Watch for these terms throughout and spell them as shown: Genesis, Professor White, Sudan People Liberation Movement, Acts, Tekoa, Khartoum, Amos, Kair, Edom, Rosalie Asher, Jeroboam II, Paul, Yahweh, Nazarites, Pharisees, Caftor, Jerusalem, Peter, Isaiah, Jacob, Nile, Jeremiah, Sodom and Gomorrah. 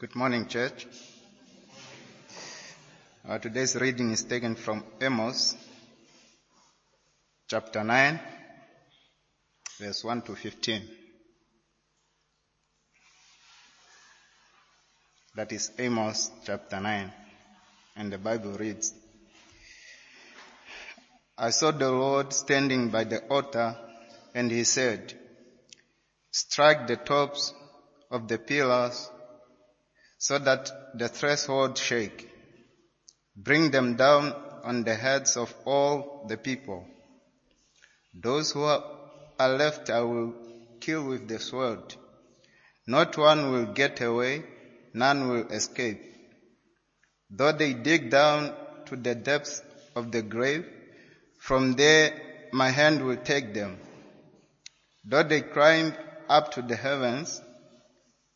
Good morning, church. Today's reading is taken from Amos, chapter 9, verse 1 to 15. That is Amos, chapter 9, and the Bible reads, I saw the Lord standing by the altar, and he said, strike the tops of the pillars, so that the threshold shake. Bring them down on the heads of all the people. Those who are left I will kill with the sword. Not one will get away, none will escape. Though they dig down to the depths of the grave, from there my hand will take them. Though they climb up to the heavens,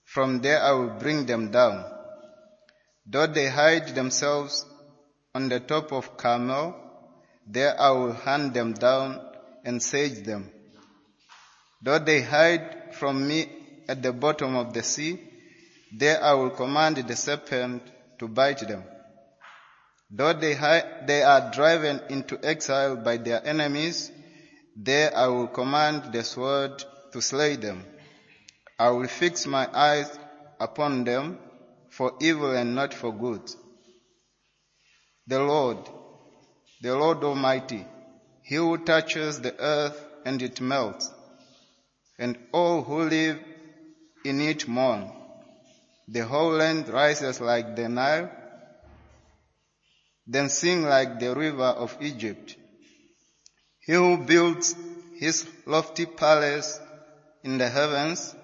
from there I will bring them down. Though they hide themselves on the top of Carmel, there I will hunt them down and seize them. Though they hide from me at the bottom of the sea, there I will command the serpent to bite them. Though they are driven into exile by their enemies, there I will command the sword to slay them. I will fix my eyes upon them, for evil and not for good. The Lord Almighty, he who touches the earth and it melts, and all who live in it mourn. The whole land rises like the Nile, then sing like the river of Egypt. He who builds his lofty palace in the heavens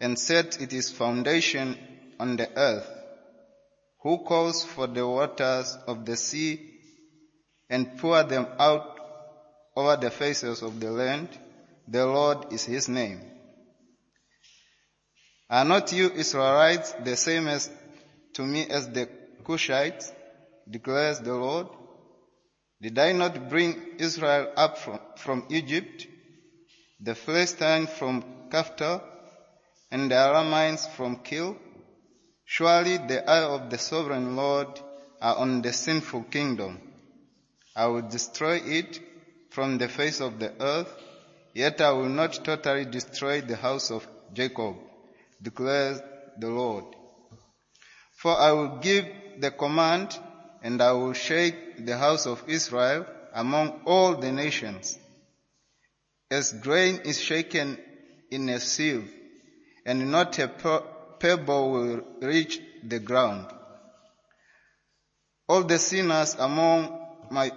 and set its foundation on the earth, who calls for the waters of the sea and pours them out over the faces of the land, the Lord is his name. Are not you Israelites the same as to me as the Cushites, declares the Lord? Did I not bring Israel up from Egypt, the Philistines from Caftor, and the Arameans from Kir? Surely the eye of the sovereign Lord are on the sinful kingdom. I will destroy it from the face of the earth, yet I will not totally destroy the house of Jacob, declares the Lord. For I will give the command, and I will shake the house of Israel among all the nations, as grain is shaken in a sieve, and not a pebble will reach the ground. All the sinners among my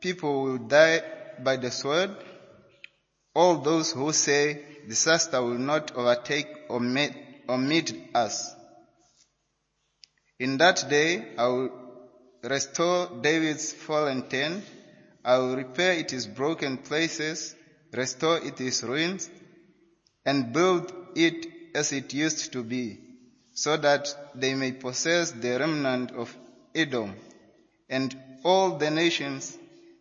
people will die by the sword. All those who say, disaster will not overtake or meet us. In that day I will restore David's fallen tent. I will repair its broken places, restore its ruins, and build it as it used to be, so that they may possess the remnant of Edom, and all the nations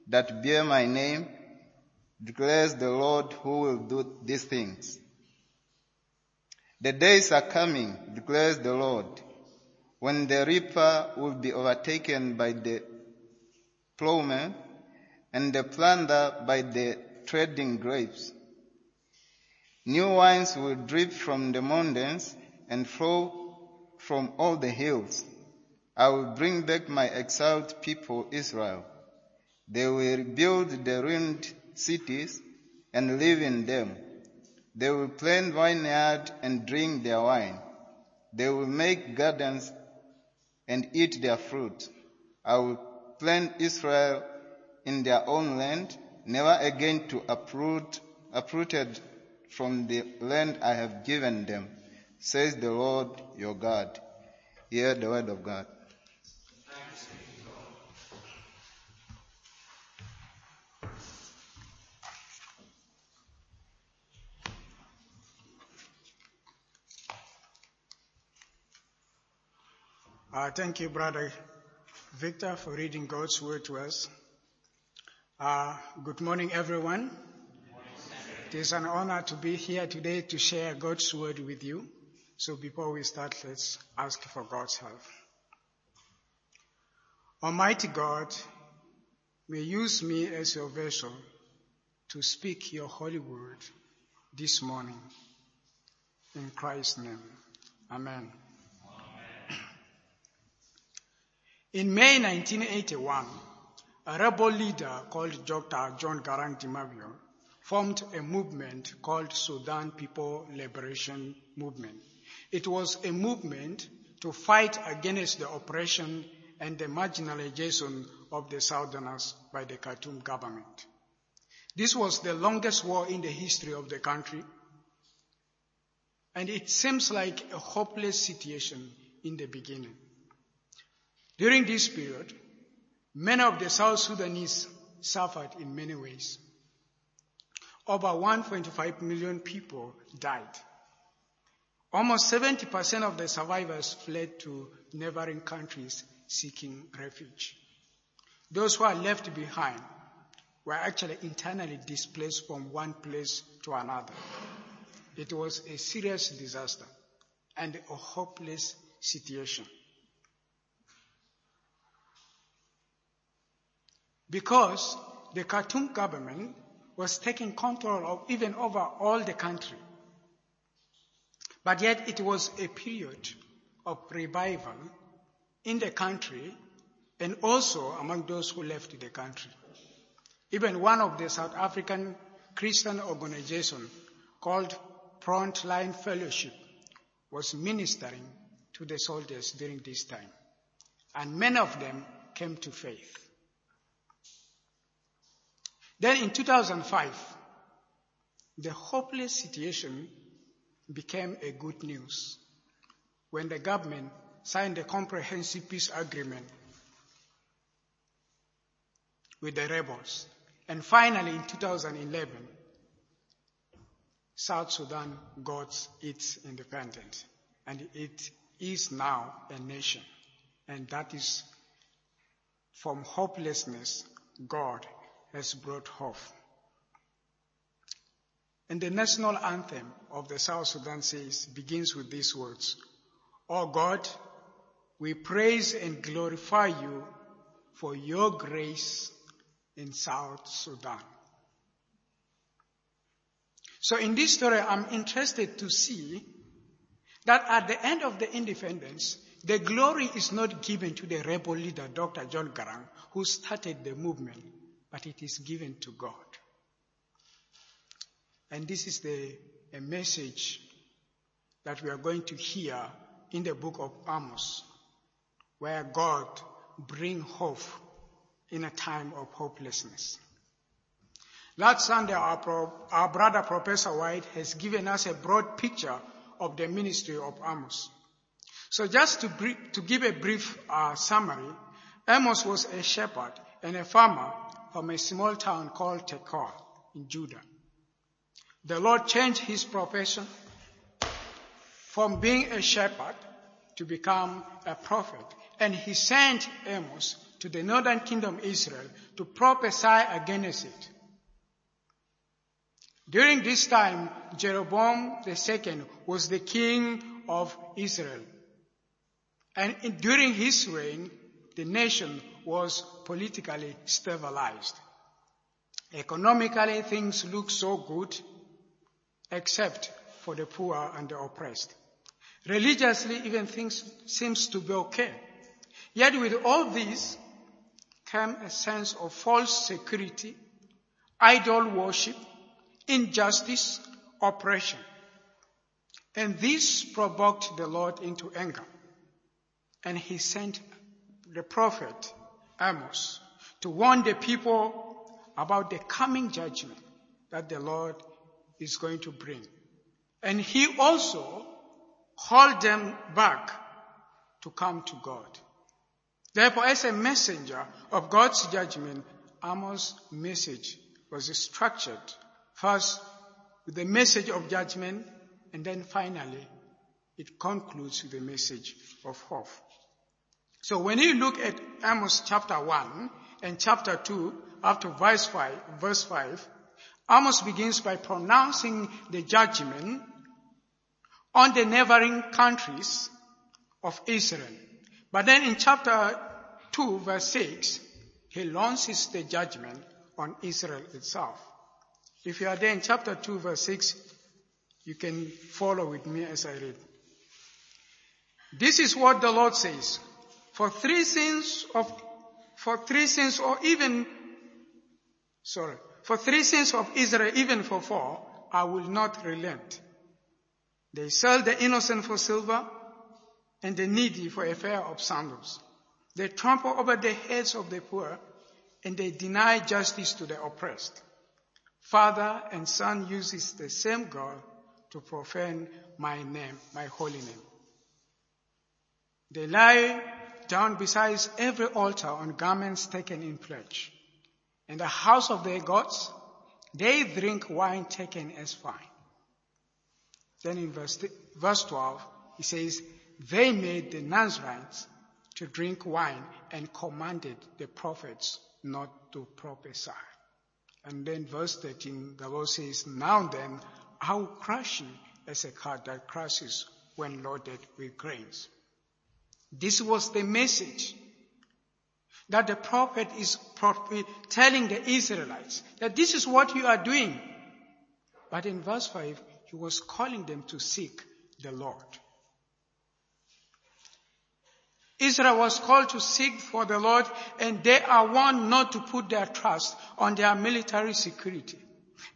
that bear my name, declares the Lord who will do these things. The days are coming, declares the Lord, when the reaper will be overtaken by the plowman, and the planter by the treading grapes. New wines will drip from the mountains and flow from all the hills. I will bring back my exiled people, Israel. They will rebuild the ruined cities and live in them. They will plant vineyards and drink their wine. They will make gardens and eat their fruit. I will plant Israel in their own land, never again to uprooted from the land I have given them, says the Lord your God. Hear the word of God. Thanks be to God. Thank you, Brother Victor, for reading God's word to us. Good morning, everyone. It is an honor to be here today to share God's word with you. So before we start, let's ask for God's help. Almighty God, may use me as your vessel to speak your holy word this morning. In Christ's name, amen. Amen. In May 1981, a rebel leader called Dr. John Garang DiMavio formed a movement called Sudan People Liberation Movement. It was a movement to fight against the oppression and the marginalization of the Southerners by the Khartoum government. This was the longest war in the history of the country, and it seems like a hopeless situation in the beginning. During this period, many of the South Sudanese suffered in many ways. Over 1.5 million people died. Almost 70% of the survivors fled to neighboring countries seeking refuge. Those who are left behind were actually internally displaced from one place to another. It was a serious disaster and a hopeless situation. Because the Khartoum government was taking control of even over all the country. But yet it was a period of revival in the country and also among those who left the country. Even one of the South African Christian organizations called Frontline Fellowship was ministering to the soldiers during this time, and many of them came to faith. Then in 2005, the hopeless situation became a good news when the government signed a comprehensive peace agreement with the rebels. And finally, in 2011, South Sudan got its independence, and it is now a nation. And that is from hopelessness, God has brought hope. And the national anthem of the South Sudan begins with these words: "O God, we praise and glorify you for your grace in South Sudan." So in this story, I'm interested to see that at the end of the independence, the glory is not given to the rebel leader, Dr. John Garang, who started the movement, but it is given to God. And this is a message that we are going to hear in the book of Amos, where God brings hope in a time of hopelessness. Last Sunday, our brother Professor White has given us a broad picture of the ministry of Amos. So just to give a brief summary, Amos was a shepherd and a farmer from a small town called Tekoa in Judah. The Lord changed his profession from being a shepherd to become a prophet, and he sent Amos to the northern kingdom Israel to prophesy against it. During this time, Jeroboam II was the king of Israel. And during his reign, the nation was politically stabilized. Economically, things looked so good, except for the poor and the oppressed. Religiously, even things seems to be okay. Yet with all this came a sense of false security, idol worship, injustice, oppression. And this provoked the Lord into anger. And he sent the prophet Amos to warn the people about the coming judgment that the Lord is going to bring. And he also called them back to come to God. Therefore, as a messenger of God's judgment, Amos' message was structured first with the message of judgment, and then finally it concludes with the message of hope. So when you look at Amos chapter 1 and chapter 2 up to verse 5, Amos begins by pronouncing the judgment on the neighboring countries of Israel. But then in chapter 2, verse 6, he launches the judgment on Israel itself. If you are there in chapter 2, verse 6, you can follow with me as I read. This is what the Lord says. For three sins of Israel, even for four, I will not relent. They sell the innocent for silver and the needy for a pair of sandals. They trample over the heads of the poor and they deny justice to the oppressed. Father and son uses the same God to profane my name, my holy name. They lie down beside every altar on garments taken in pledge. In the house of their gods, they drink wine taken as fine. Then in verse 12, he says, they made the Nazarites to drink wine and commanded the prophets not to prophesy. And then verse 13, the Lord says, now then, I will crush you as a cart that crushes when loaded with grains. This was the message that the prophet is telling the Israelites, that this is what you are doing. But in verse 5, he was calling them to seek the Lord. Israel was called to seek for the Lord, and they are warned not to put their trust on their military security.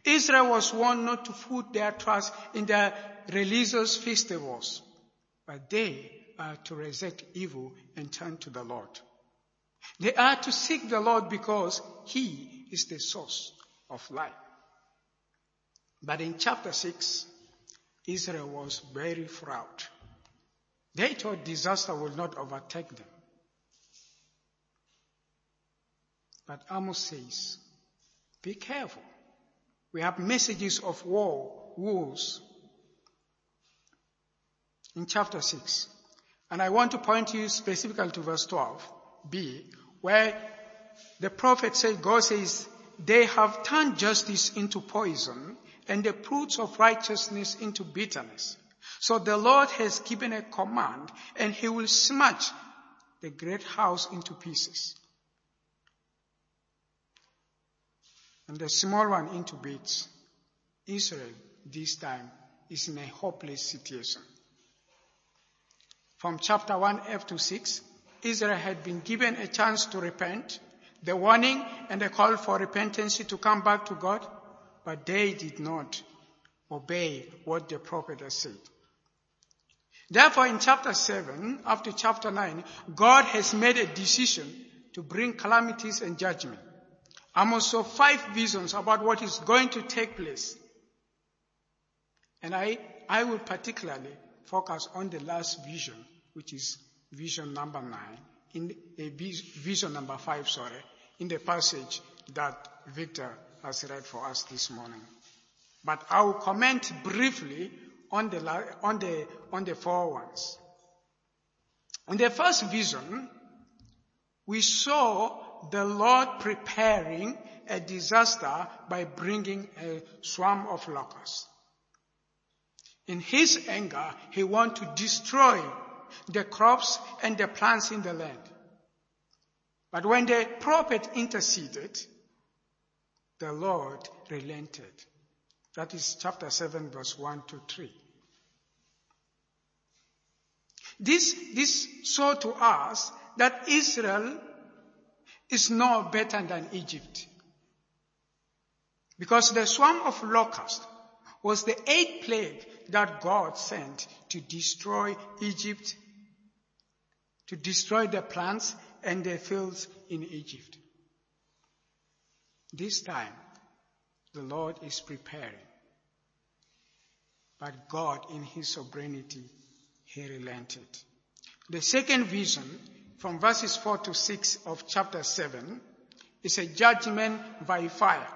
Israel was warned not to put their trust in their religious festivals, but they are to reject evil and turn to the Lord. They are to seek the Lord because He is the source of life. But in chapter 6, Israel was very proud. They thought disaster will not overtake them. But Amos says, be careful. We have messages of war, wolves. In chapter 6, and I want to point you specifically to verse 12b, where the prophet says, God says, they have turned justice into poison and the fruits of righteousness into bitterness. So the Lord has given a command and He will smash the great house into pieces and the small one into bits. Israel this time is in a hopeless situation. From chapter 1f to 6, Israel had been given a chance to repent, the warning and the call for repentance to come back to God, but they did not obey what the prophet had said. Therefore, in chapter 7 up to chapter 9, God has made a decision to bring calamities and judgment. Amos saw 5 visions about what is going to take place. And I will particularly focus on the last vision, which is vision number 9, vision number 5, in the passage that Victor has read for us this morning. But I will comment briefly on the 4 ones. In the first vision, we saw the Lord preparing a disaster by bringing a swarm of locusts. In His anger, He wants to destroy the crops and the plants in the land. But when the prophet interceded, the Lord relented. That is chapter 7, verse 1 to 3. This shows to us that Israel is no better than Egypt, because the swarm of locusts was the 8th plague that God sent to destroy Egypt, to destroy the plants and the fields in Egypt. This time, the Lord is preparing. But God, in His sovereignty, He relented. The second vision, from verses 4 to 6 of chapter 7, is a judgment by fire.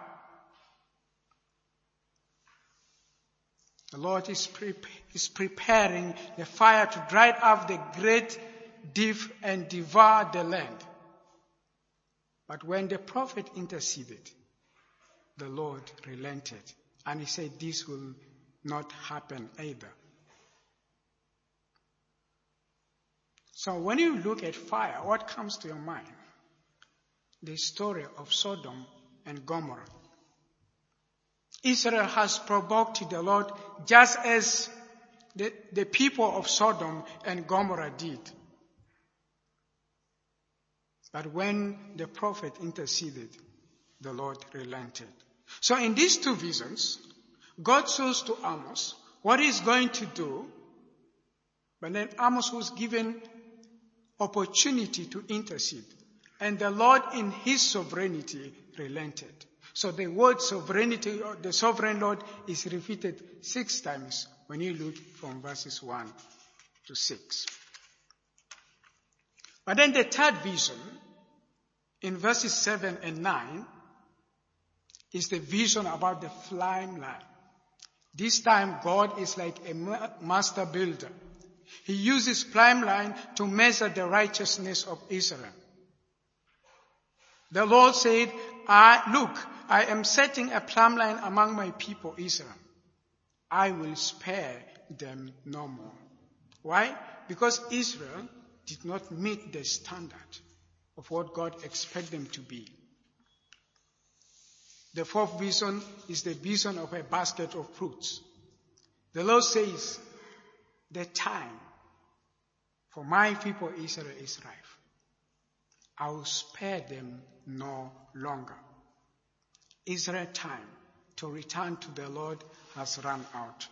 The Lord is preparing the fire to dry up the great deep and devour the land. But when the prophet interceded, the Lord relented, and He said, this will not happen either. So when you look at fire, what comes to your mind? The story of Sodom and Gomorrah. Israel has provoked the Lord just as the people of Sodom and Gomorrah did. But when the prophet interceded, the Lord relented. So in these two visions, God shows to Amos what he's going to do, but then Amos was given opportunity to intercede. And the Lord in his sovereignty relented. So the word sovereignty, or the sovereign Lord, is repeated 6 times when you look from verses 1 to 6. But then the third vision, in verses 7 and 9, is the vision about the flying lion. This time God is like a master builder. He uses flying lion to measure the righteousness of Israel. The Lord said, Look, I am setting a plumb line among my people, Israel. I will spare them no more. Why? Because Israel did not meet the standard of what God expects them to be. The fourth vision is the vision of a basket of fruits. The Lord says, the time for my people Israel is ripe. I will spare them no longer. Israel's time to return to the Lord has run out.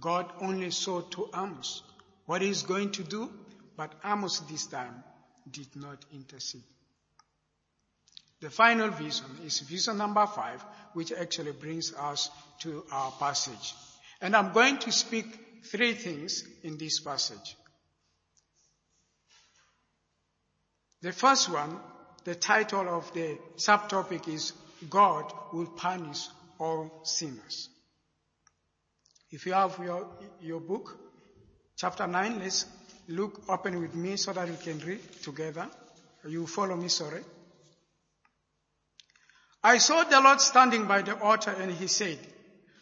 God only saw to Amos what he's going to do, but Amos this time did not intercede. The final vision is vision number 5, which actually brings us to our passage. And I'm going to speak 3 things in this passage. The first one, the title of the subtopic is God will punish all sinners. If you have your book, chapter 9, let's look, open with me so that we can read together. You follow me, sorry. I saw the Lord standing by the altar and he said,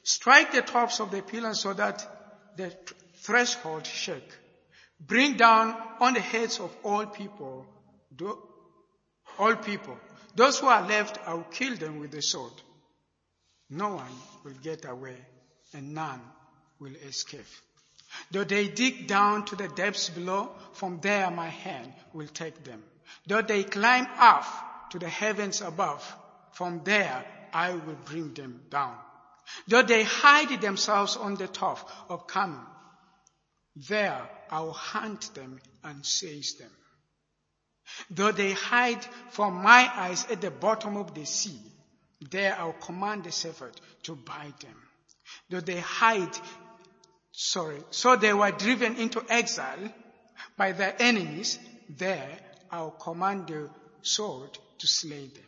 strike the tops of the pillars so that the threshold shake. Bring down on the heads of all people. Those who are left, I will kill them with the sword. No one will get away, and none will escape. Though they dig down to the depths below, from there my hand will take them. Though they climb up to the heavens above, from there I will bring them down. Though they hide themselves on the top of Carmel, there I will hunt them and seize them. Though they hide from my eyes at the bottom of the sea, there I will command the shepherd to bite them. Though they hide, so they were driven into exile by their enemies, there I will command the sword to slay them.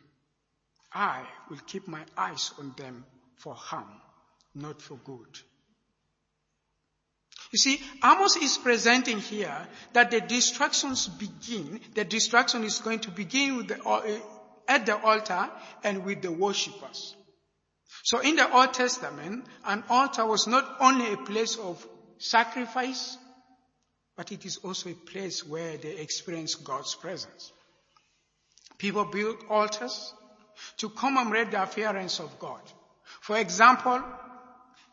I will keep my eyes on them for harm, not for good. You see, Amos is presenting here that the destruction is going to begin at the altar and with the worshippers. So in the Old Testament, an altar was not only a place of sacrifice, but it is also a place where they experience God's presence. People build altars to commemorate the appearance of God. For example,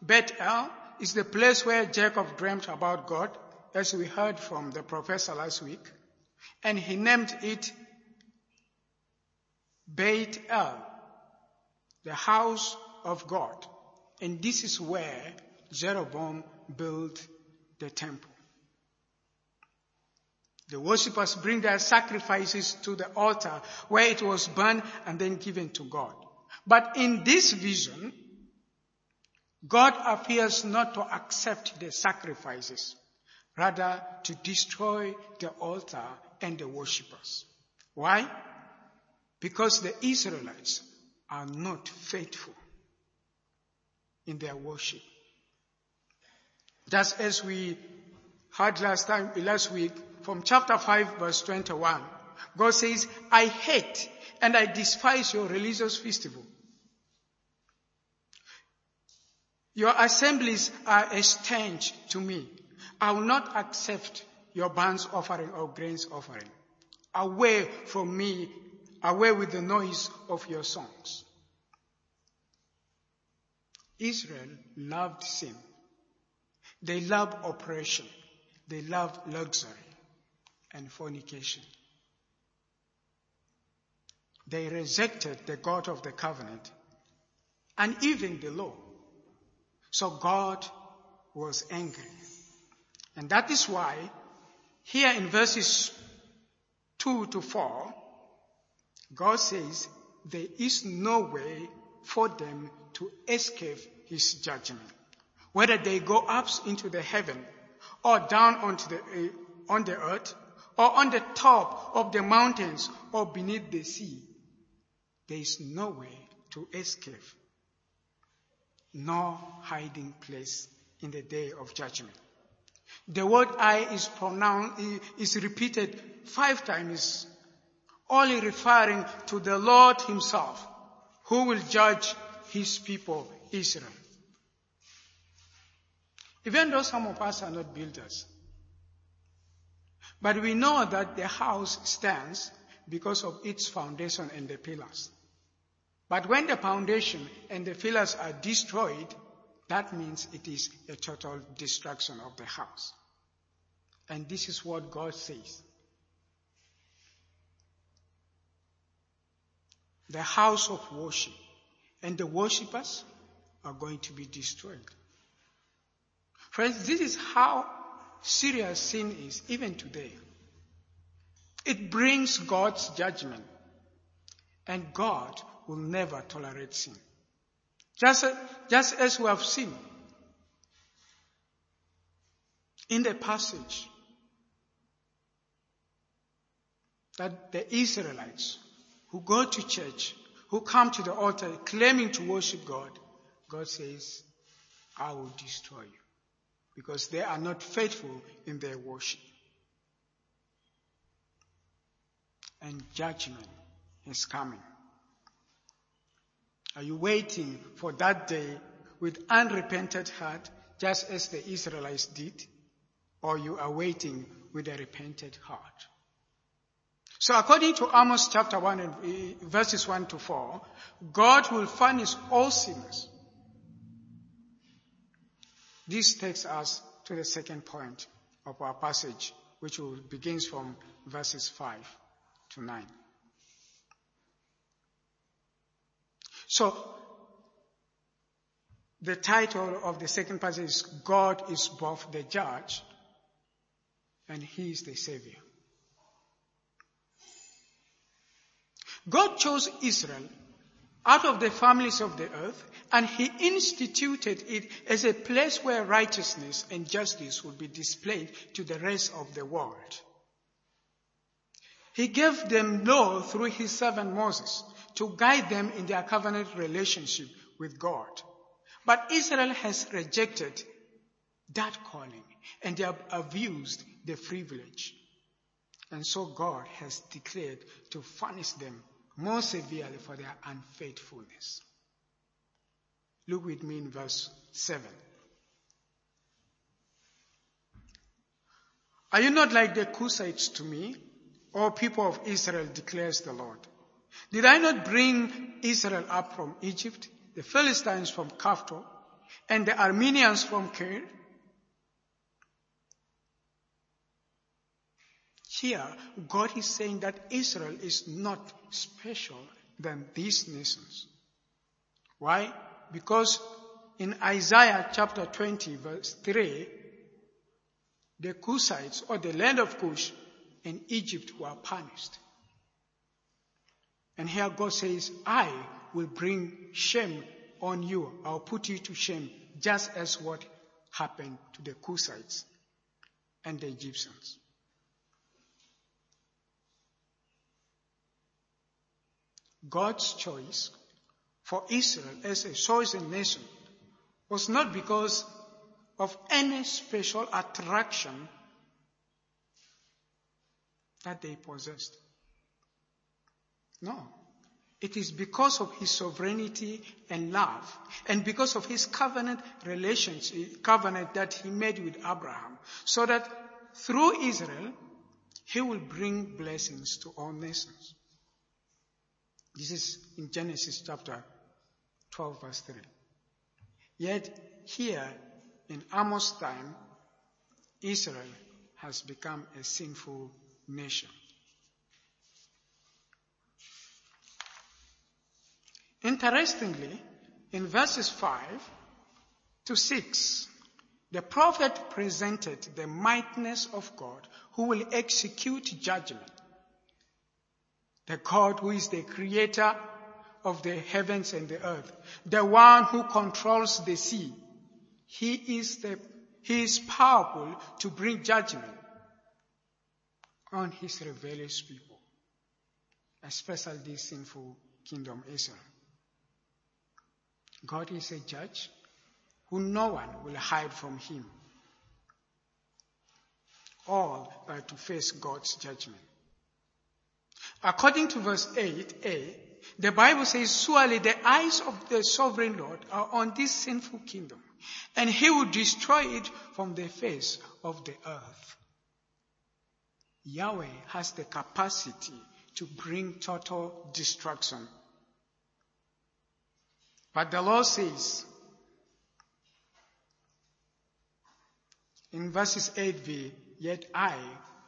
Beth-El is the place where Jacob dreamt about God, as we heard from the professor last week, and he named it Beth-El, the house of God. And this is where Jeroboam built the temple. The worshippers bring their sacrifices to the altar where it was burned and then given to God. But in this vision, God appears not to accept the sacrifices, rather to destroy the altar and the worshippers. Why? Because the Israelites are not faithful in their worship. Just as we heard last week, from chapter 5, verse 21, God says, I hate and I despise your religious festival. Your assemblies are a stench to me. I will not accept your burnt offering or grains offering. Away from me, away with the noise of your songs. Israel loved sin. They loved oppression. They loved luxury and fornication. They rejected the God of the covenant and even the law. So God was angry. And that is why here in verses 2 to 4, God says there is no way for them to escape his judgment. Whether they go up into the heaven or down onto on the earth or on the top of the mountains or beneath the sea, there is no way to escape, no hiding place in the day of judgment. The word I is pronounced, is repeated 5 times, only referring to the Lord himself, who will judge his people, Israel. Even though some of us are not builders, but we know that the house stands because of its foundation and the pillars. But when the foundation and the pillars are destroyed, that means it is a total destruction of the house. And this is what God says. The house of worship and the worshippers are going to be destroyed. Friends, this is how serious sin is, even today. It brings God's judgment, and God will never tolerate sin. Just as we have seen in the passage that the Israelites who go to church, who come to the altar claiming to worship God, God says, I will destroy you because they are not faithful in their worship. And judgment is coming. Are you waiting for that day with unrepentant heart, just as the Israelites did? Or you are waiting with a repentant heart? So according to Amos chapter 1 and verses 1 to 4, God will punish all sinners. This takes us to the second point of our passage, which begins from verses 5 to 9. So, the title of the second passage is God is both the judge and he is the savior. God chose Israel out of the families of the earth, and he instituted it as a place where righteousness and justice would be displayed to the rest of the world. He gave them law through his servant Moses to guide them in their covenant relationship with God. But Israel has rejected that calling, and they have abused the privilege. And so God has declared to punish them more severely for their unfaithfulness. Look with me in verse 7. Are you not like the Cushites to me, O people of Israel, declares the Lord? Did I not bring Israel up from Egypt, the Philistines from Kaftor, and the Armenians from Kair? Here, God is saying that Israel is not special than these nations. Why? Because in Isaiah chapter 20, verse 3, the Cushites, or the land of Cush, in Egypt were punished. And here God says, I will bring shame on you. I'll put you to shame, just as what happened to the Cushites and the Egyptians. God's choice for Israel as a chosen nation was not because of any special attraction that they possessed. No, It is because of his sovereignty and love, and because of his covenant relationship, covenant that he made with Abraham, so that through Israel, he will bring blessings to all nations. This is in Genesis chapter 12, verse 3. Yet here, in Amos' time, Israel has become a sinful nation. Interestingly, in verses 5 to 6, the prophet presented the mightiness of God who will execute judgment. The God who is the creator of the heavens and the earth, the one who controls the sea. He is powerful to bring judgment on his rebellious people, especially this sinful kingdom Israel. God is a judge who no one will hide from him, all are to face God's judgment. According to verse 8a, the Bible says, surely the eyes of the sovereign Lord are on this sinful kingdom, and he will destroy it from the face of the earth. Yahweh has the capacity to bring total destruction. But the Lord says, in verses 8b, yet I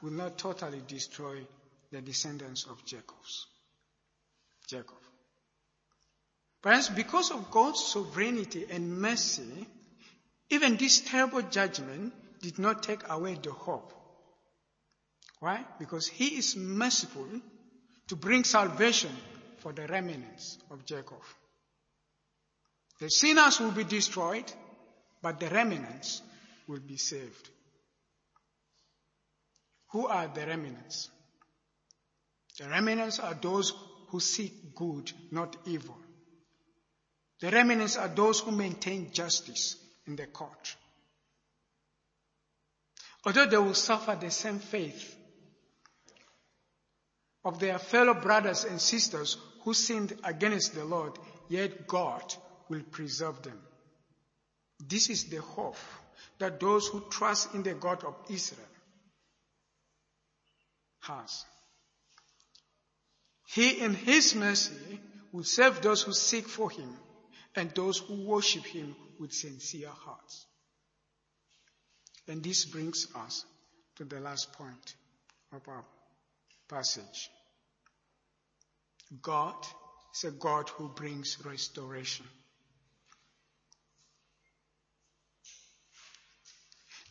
will not totally destroy the descendants of Jacob. Perhaps because of God's sovereignty and mercy, even this terrible judgment did not take away the hope. Why? Because he is merciful to bring salvation for the remnants of Jacob. The sinners will be destroyed, but the remnants will be saved. Who are the remnants? The remnants are those who seek good, not evil. The remnants are those who maintain justice in the court. Although they will suffer the same fate of their fellow brothers and sisters who sinned against the Lord, yet God will preserve them. This is the hope that those who trust in the God of Israel has. He in his mercy will save those who seek for him and those who worship him with sincere hearts. And this brings us to the last point of our passage. God is a God who brings restoration.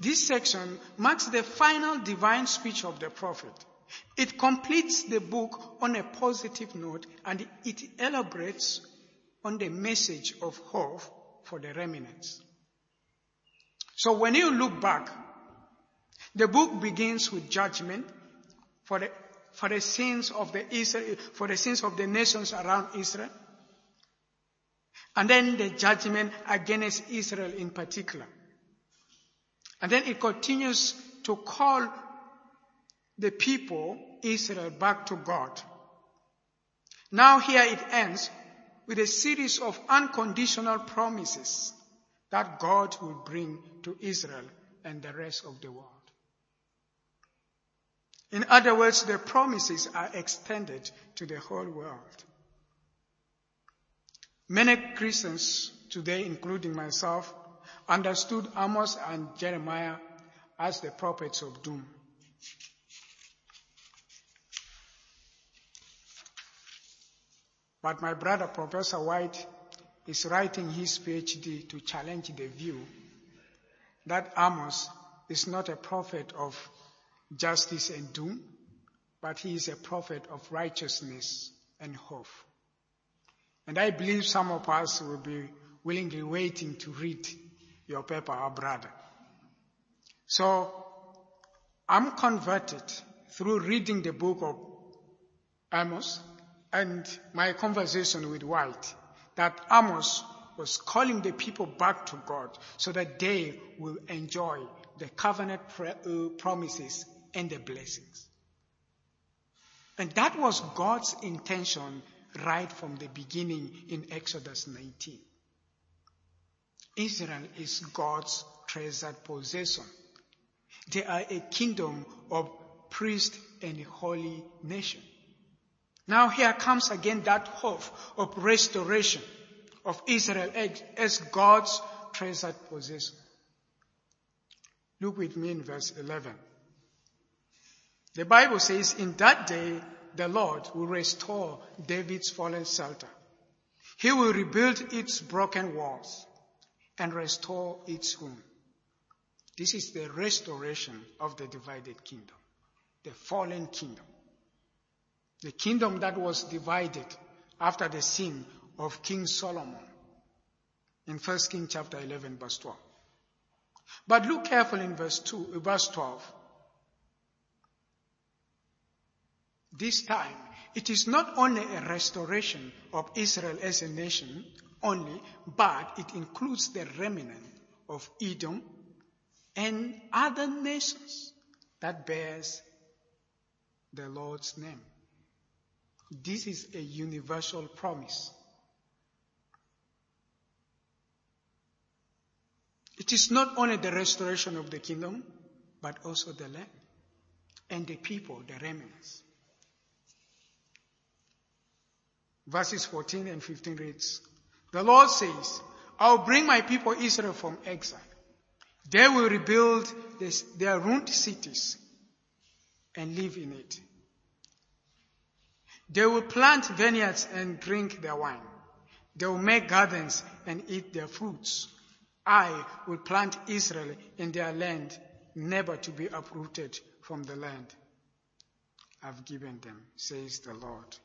This section marks the final divine speech of the prophet. It completes the book on a positive note, and it elaborates on the message of hope for the remnants. So when you look back, the book begins with judgment for the sins of the nations around Israel, and then the judgment against Israel in particular. And then it continues to call the people, Israel, back to God. Now here it ends with a series of unconditional promises that God will bring to Israel and the rest of the world. In other words, the promises are extended to the whole world. Many Christians today, including myself, understood Amos and Jeremiah as the prophets of doom. But my brother, Professor White, is writing his PhD to challenge the view that Amos is not a prophet of justice and doom, but he is a prophet of righteousness and hope. And I believe some of us will be willingly waiting to read your paper, our brother. So I'm converted through reading the book of Amos, and my conversation with White, that Amos was calling the people back to God so that they will enjoy the covenant promises and the blessings. And that was God's intention right from the beginning in Exodus 19. Israel is God's treasured possession. They are a kingdom of priests and a holy nation. Now here comes again that hope of restoration of Israel as God's treasured possession. Look with me in verse 11. The Bible says, in that day, the Lord will restore David's fallen shelter. He will rebuild its broken walls and restore its home. This is the restoration of the divided kingdom, the fallen kingdom. The kingdom that was divided after the sin of King Solomon in 1 Kings chapter 11, verse 12. But look carefully in verse 12. This time, it is not only a restoration of Israel as a nation only, but it includes the remnant of Edom and other nations that bears the Lord's name. This is a universal promise. It is not only the restoration of the kingdom, but also the land and the people, the remnants. Verses 14 and 15 reads, the Lord says, I will bring my people Israel from exile. They will rebuild their ruined cities and live in it. They will plant vineyards and drink their wine. They will make gardens and eat their fruits. I will plant Israel in their land, never to be uprooted from the land I've given them, says the Lord.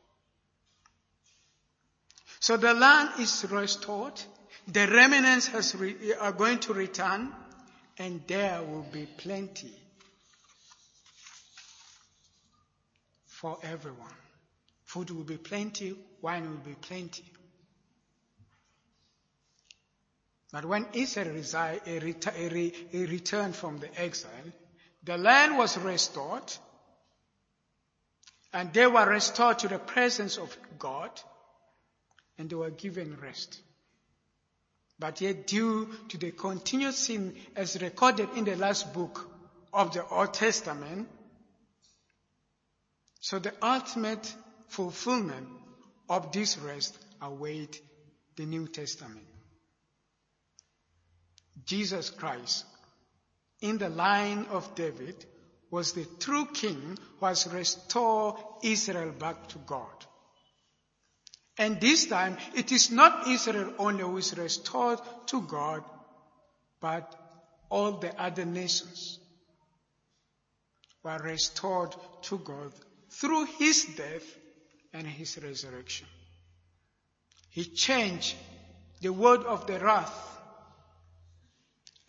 So the land is restored. The remnants are going to return, and there will be plenty for everyone. Food will be plenty, wine will be plenty. But when Israel returned from the exile, the land was restored, and they were restored to the presence of God, and they were given rest. But yet, due to the continuous sin as recorded in the last book of the Old Testament, so the ultimate fulfillment of this rest awaits the New Testament. Jesus Christ, in the line of David, was the true king who has restored Israel back to God. And this time, it is not Israel only who is restored to God, but all the other nations were restored to God through his death and his resurrection. He changed the word of the wrath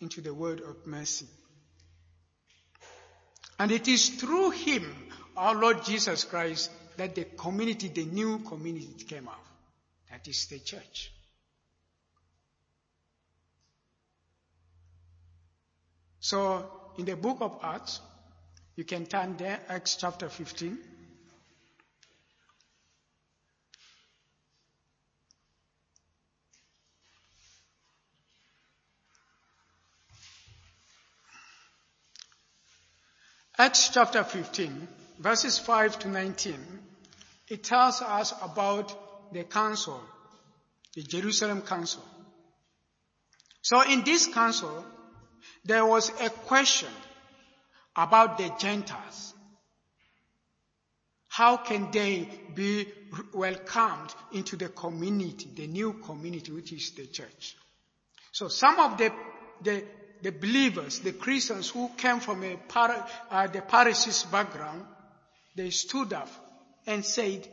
into the word of mercy. And it is through him, our Lord Jesus Christ, that the community, the new community came out. That is the church. So, in the book of Acts, you can turn there, Acts chapter 15. Acts chapter 15, verses 5 to 19, it tells us about the council, the Jerusalem council. So in this council, there was a question about the Gentiles. How can they be welcomed into the community, the new community, which is the church? So some of the believers, the Christians who came from the Pharisees' background, they stood up and said,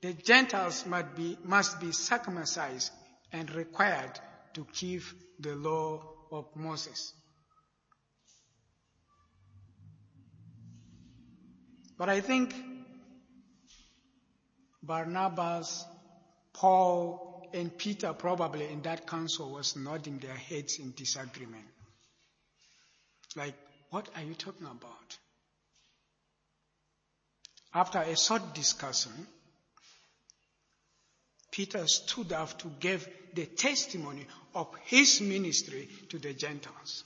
the Gentiles must be circumcised and required to keep the law of Moses. But I think Barnabas, Paul, and Peter probably in that council was nodding their heads in disagreement. Like, what are you talking about? After a short discussion, Peter stood up to give the testimony of his ministry to the Gentiles.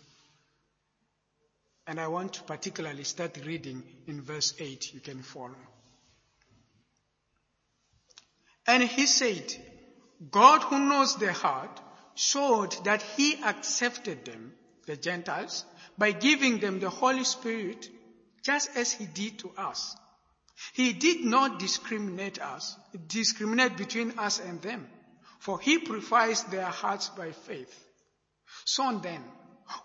And I want to particularly start reading in verse 8. You can follow. And he said, God who knows the heart showed that he accepted them, the Gentiles, by giving them the Holy Spirit, just as he did to us. He did not discriminate between us and them, for he purifies their hearts by faith. So then,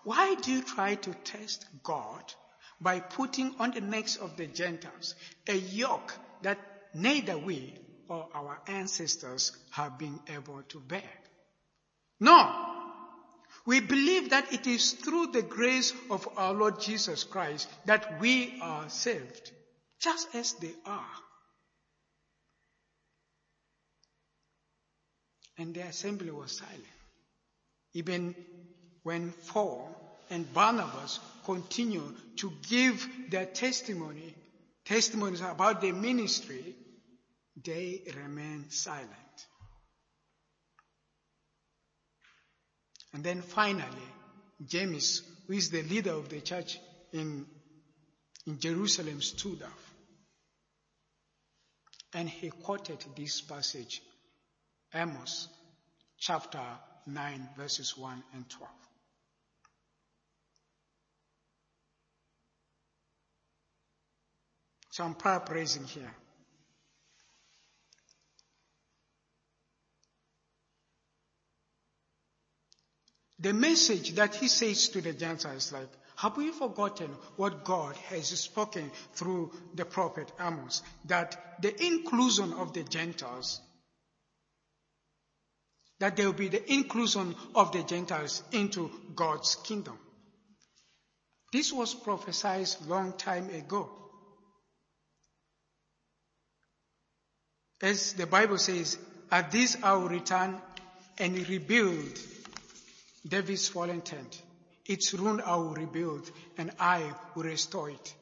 why do you try to test God by putting on the necks of the Gentiles a yoke that neither we or our ancestors have been able to bear? No! We believe that it is through the grace of our Lord Jesus Christ that we are saved, just as they are. And the assembly was silent. Even when Paul and Barnabas continued to give their testimonies about their ministry, they remained silent. And then finally, James, who is the leader of the church in Jerusalem, stood up. And he quoted this passage, Amos chapter 9, verses 1 and 12. So I'm paraphrasing here. The message that he says to the Gentiles is like, have we forgotten what God has spoken through the prophet Amos, that the inclusion of the Gentiles, that there will be the inclusion of the Gentiles into God's kingdom? This was prophesied long time ago. As the Bible says, at this I will return and rebuild David's fallen tent. Its ruin I will rebuild, and I will restore it.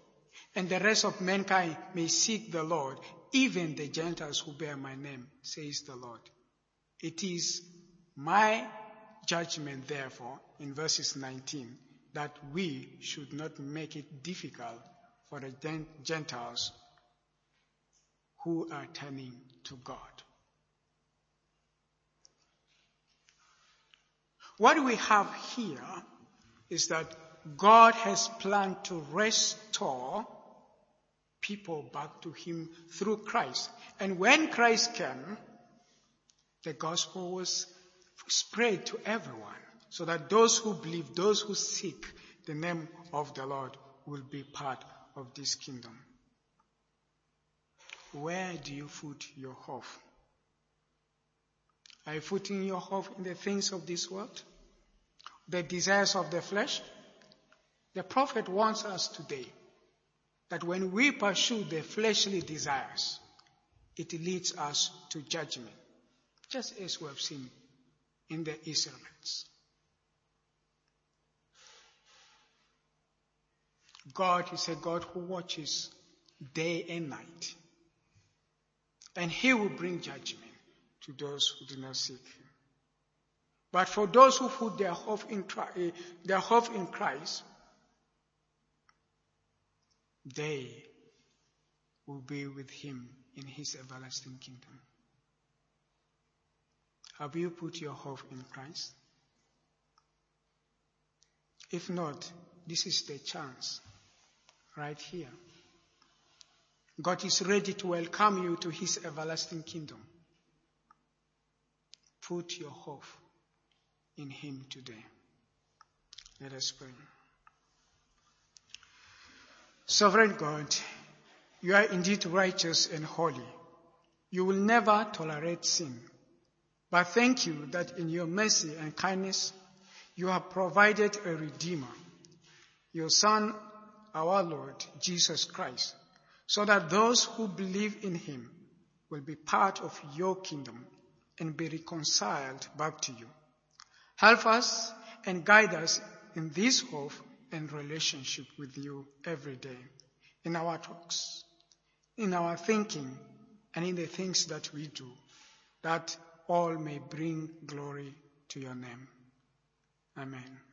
And the rest of mankind may seek the Lord, even the Gentiles who bear my name, says the Lord. It is my judgment, therefore, in verses 19, that we should not make it difficult for the Gentiles who are turning to God. What we have here is that God has planned to restore people back to him through Christ. And when Christ came, the gospel was spread to everyone, so that those who believe, those who seek the name of the Lord will be part of this kingdom. Where do you put your hope? Are you putting your hope in the things of this world? The desires of the flesh? The prophet warns us today that when we pursue the fleshly desires, it leads us to judgment, just as we have seen in the Israelites. God is a God who watches day and night, and he will bring judgment to those who do not seek him. But for those who put their hope in Christ, they will be with him in his everlasting kingdom. Have you put your hope in Christ? If not, this is the chance right here. God is ready to welcome you to his everlasting kingdom. Put your hope in him today. Let us pray. Sovereign God, you are indeed righteous and holy. You will never tolerate sin. But thank you that in your mercy and kindness, you have provided a Redeemer, your Son, our Lord, Jesus Christ, so that those who believe in him will be part of your kingdom and be reconciled back to you. Help us and guide us in this hope and relationship with you every day, in our talks, in our thinking, and in the things that we do, that all may bring glory to your name. Amen.